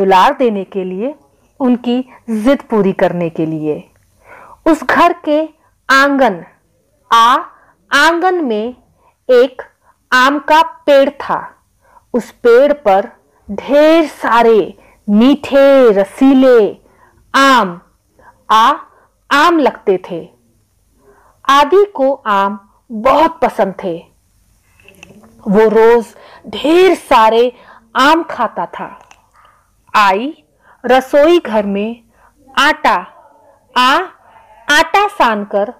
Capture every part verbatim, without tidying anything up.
दुलार देने के लिए, उनकी जिद पूरी करने के लिए। उस घर के आंगन, आ आंगन में एक आम का पेड़ था। उस पेड़ पर ढेर सारे मीठे रसीले आम आ आम लगते थे। आदि को आम बहुत पसंद थे। वो रोज ढेर सारे आम खाता था। आई रसोई घर में आटा आ आटा सानकर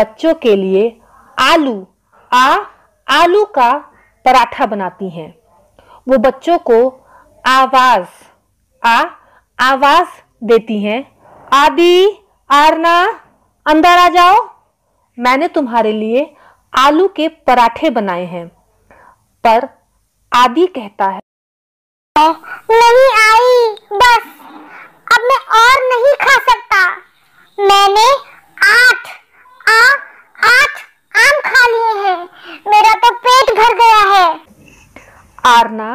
बच्चों के लिए आलू आ आलू का पराठा बनाती हैं। वो बच्चों को आवाज आ आवाज देती हैं, आदि आरना अंदर आ जाओ, मैंने तुम्हारे लिए आलू के पराठे बनाए हैं। पर आदि कहता है, नहीं आई, बस अब मैं और नहीं खा सकता, मैंने आठ आ आठ आम खा लिए हैं, मेरा तो पेट भर गया है। आरना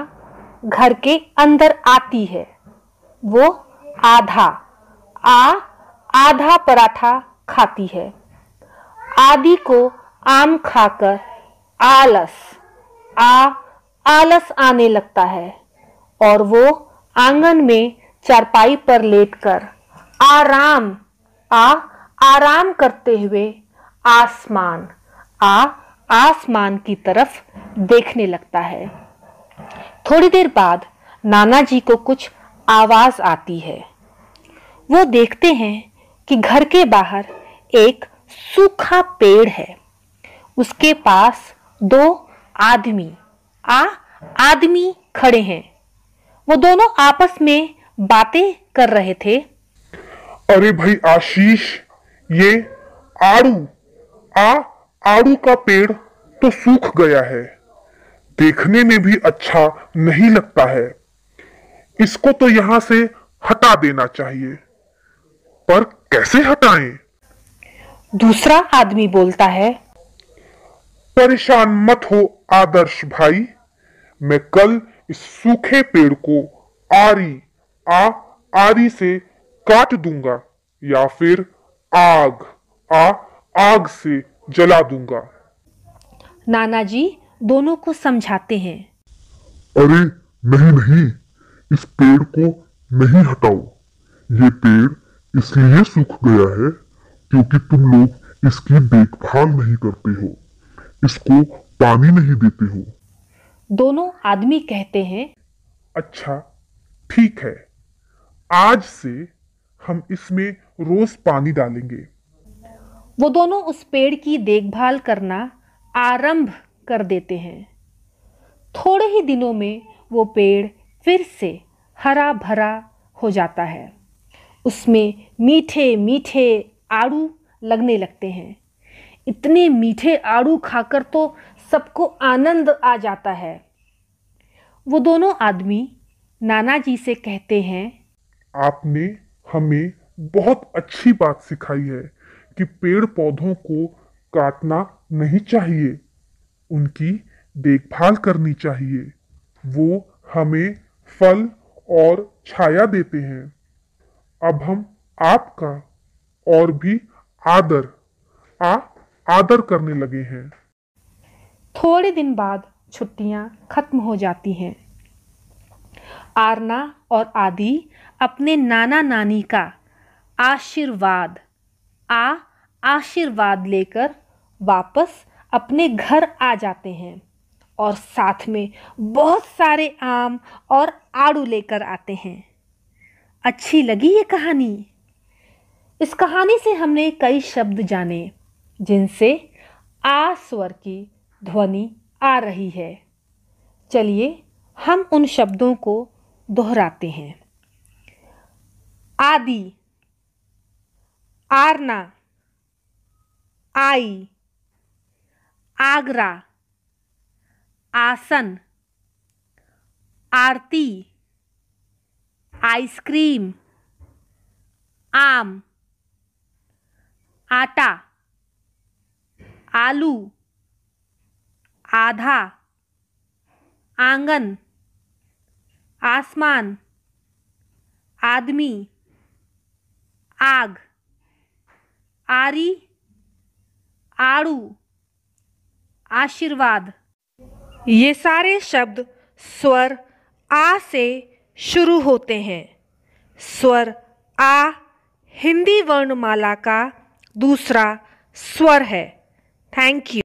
घर के अंदर आती है। वो आधा आ आधा पराठा खाती है। आदि को आम खाकर आलस आ आलस आने लगता है और वो आंगन में चारपाई पर लेटकर आराम आ आराम करते हुए आसमान आ आसमान की तरफ देखने लगता है। थोड़ी देर बाद नाना जी को कुछ आवाज आती है। वो देखते हैं कि घर के बाहर एक सूखा पेड़ है। उसके पास दो आदमी आ आदमी खड़े हैं। वो दोनों आपस में बातें कर रहे थे। अरे भाई आशीष, ये आड़ू आ आड़ू का पेड़ तो सूख गया है, देखने में भी अच्छा नहीं लगता है, इसको तो यहाँ से हटा देना चाहिए। पर कैसे हटाएं? दूसरा आदमी बोलता है, परेशान मत हो आदर्श भाई, मैं कल इस सूखे पेड़ को आरी आ आरी से काट दूंगा या फिर आग आ आग से जला दूंगा। नाना जी दोनों को समझाते हैं। अरे नहीं नहीं, इस पेड़ को नहीं हटाओ, ये पेड़ इसलिए सूख गया है क्योंकि तुम लोग इसकी देखभाल नहीं करते हो, इसको पानी नहीं देते हो। दोनों आदमी कहते हैं, अच्छा ठीक है, आज से हम इसमें रोज पानी डालेंगे। वो दोनों उस पेड़ की देखभाल करना आरंभ कर देते हैं। थोड़े ही दिनों में वो पेड़ फिर से हरा भरा हो जाता है। उसमें मीठे मीठे आड़ू लगने लगते हैं। इतने मीठे आड़ू खाकर तो सबको आनंद आ जाता है। वो दोनों आदमी नाना जी से कहते हैं, आपने हमें बहुत अच्छी बात सिखाई है कि पेड़ पौधों को काटना नहीं चाहिए, उनकी देखभाल करनी चाहिए, वो हमें फल और छाया देते हैं। अब हम आपका और भी आदर आ आदर करने लगे हैं। थोड़े दिन बाद छुट्टियां खत्म हो जाती हैं। आरना और आदि अपने नाना नानी का आशीर्वाद आ आशीर्वाद लेकर वापस अपने घर आ जाते हैं और साथ में बहुत सारे आम और आड़ू लेकर आते हैं। अच्छी लगी ये कहानी। इस कहानी से हमने कई शब्द जाने जिनसे आ स्वर की ध्वनि आ रही है। चलिए हम उन शब्दों को दोहराते हैं। आदि, आरना, आई, आगरा, आसन, आरती, आइसक्रीम, आम, आटा, आलू, आधा, आंगन, आसमान, आदमी, आग, आरी, आड़ू, आशीर्वाद। ये सारे शब्द स्वर आ से शुरू होते हैं। स्वर आ हिंदी वर्णमाला का दूसरा स्वर है। Thank you.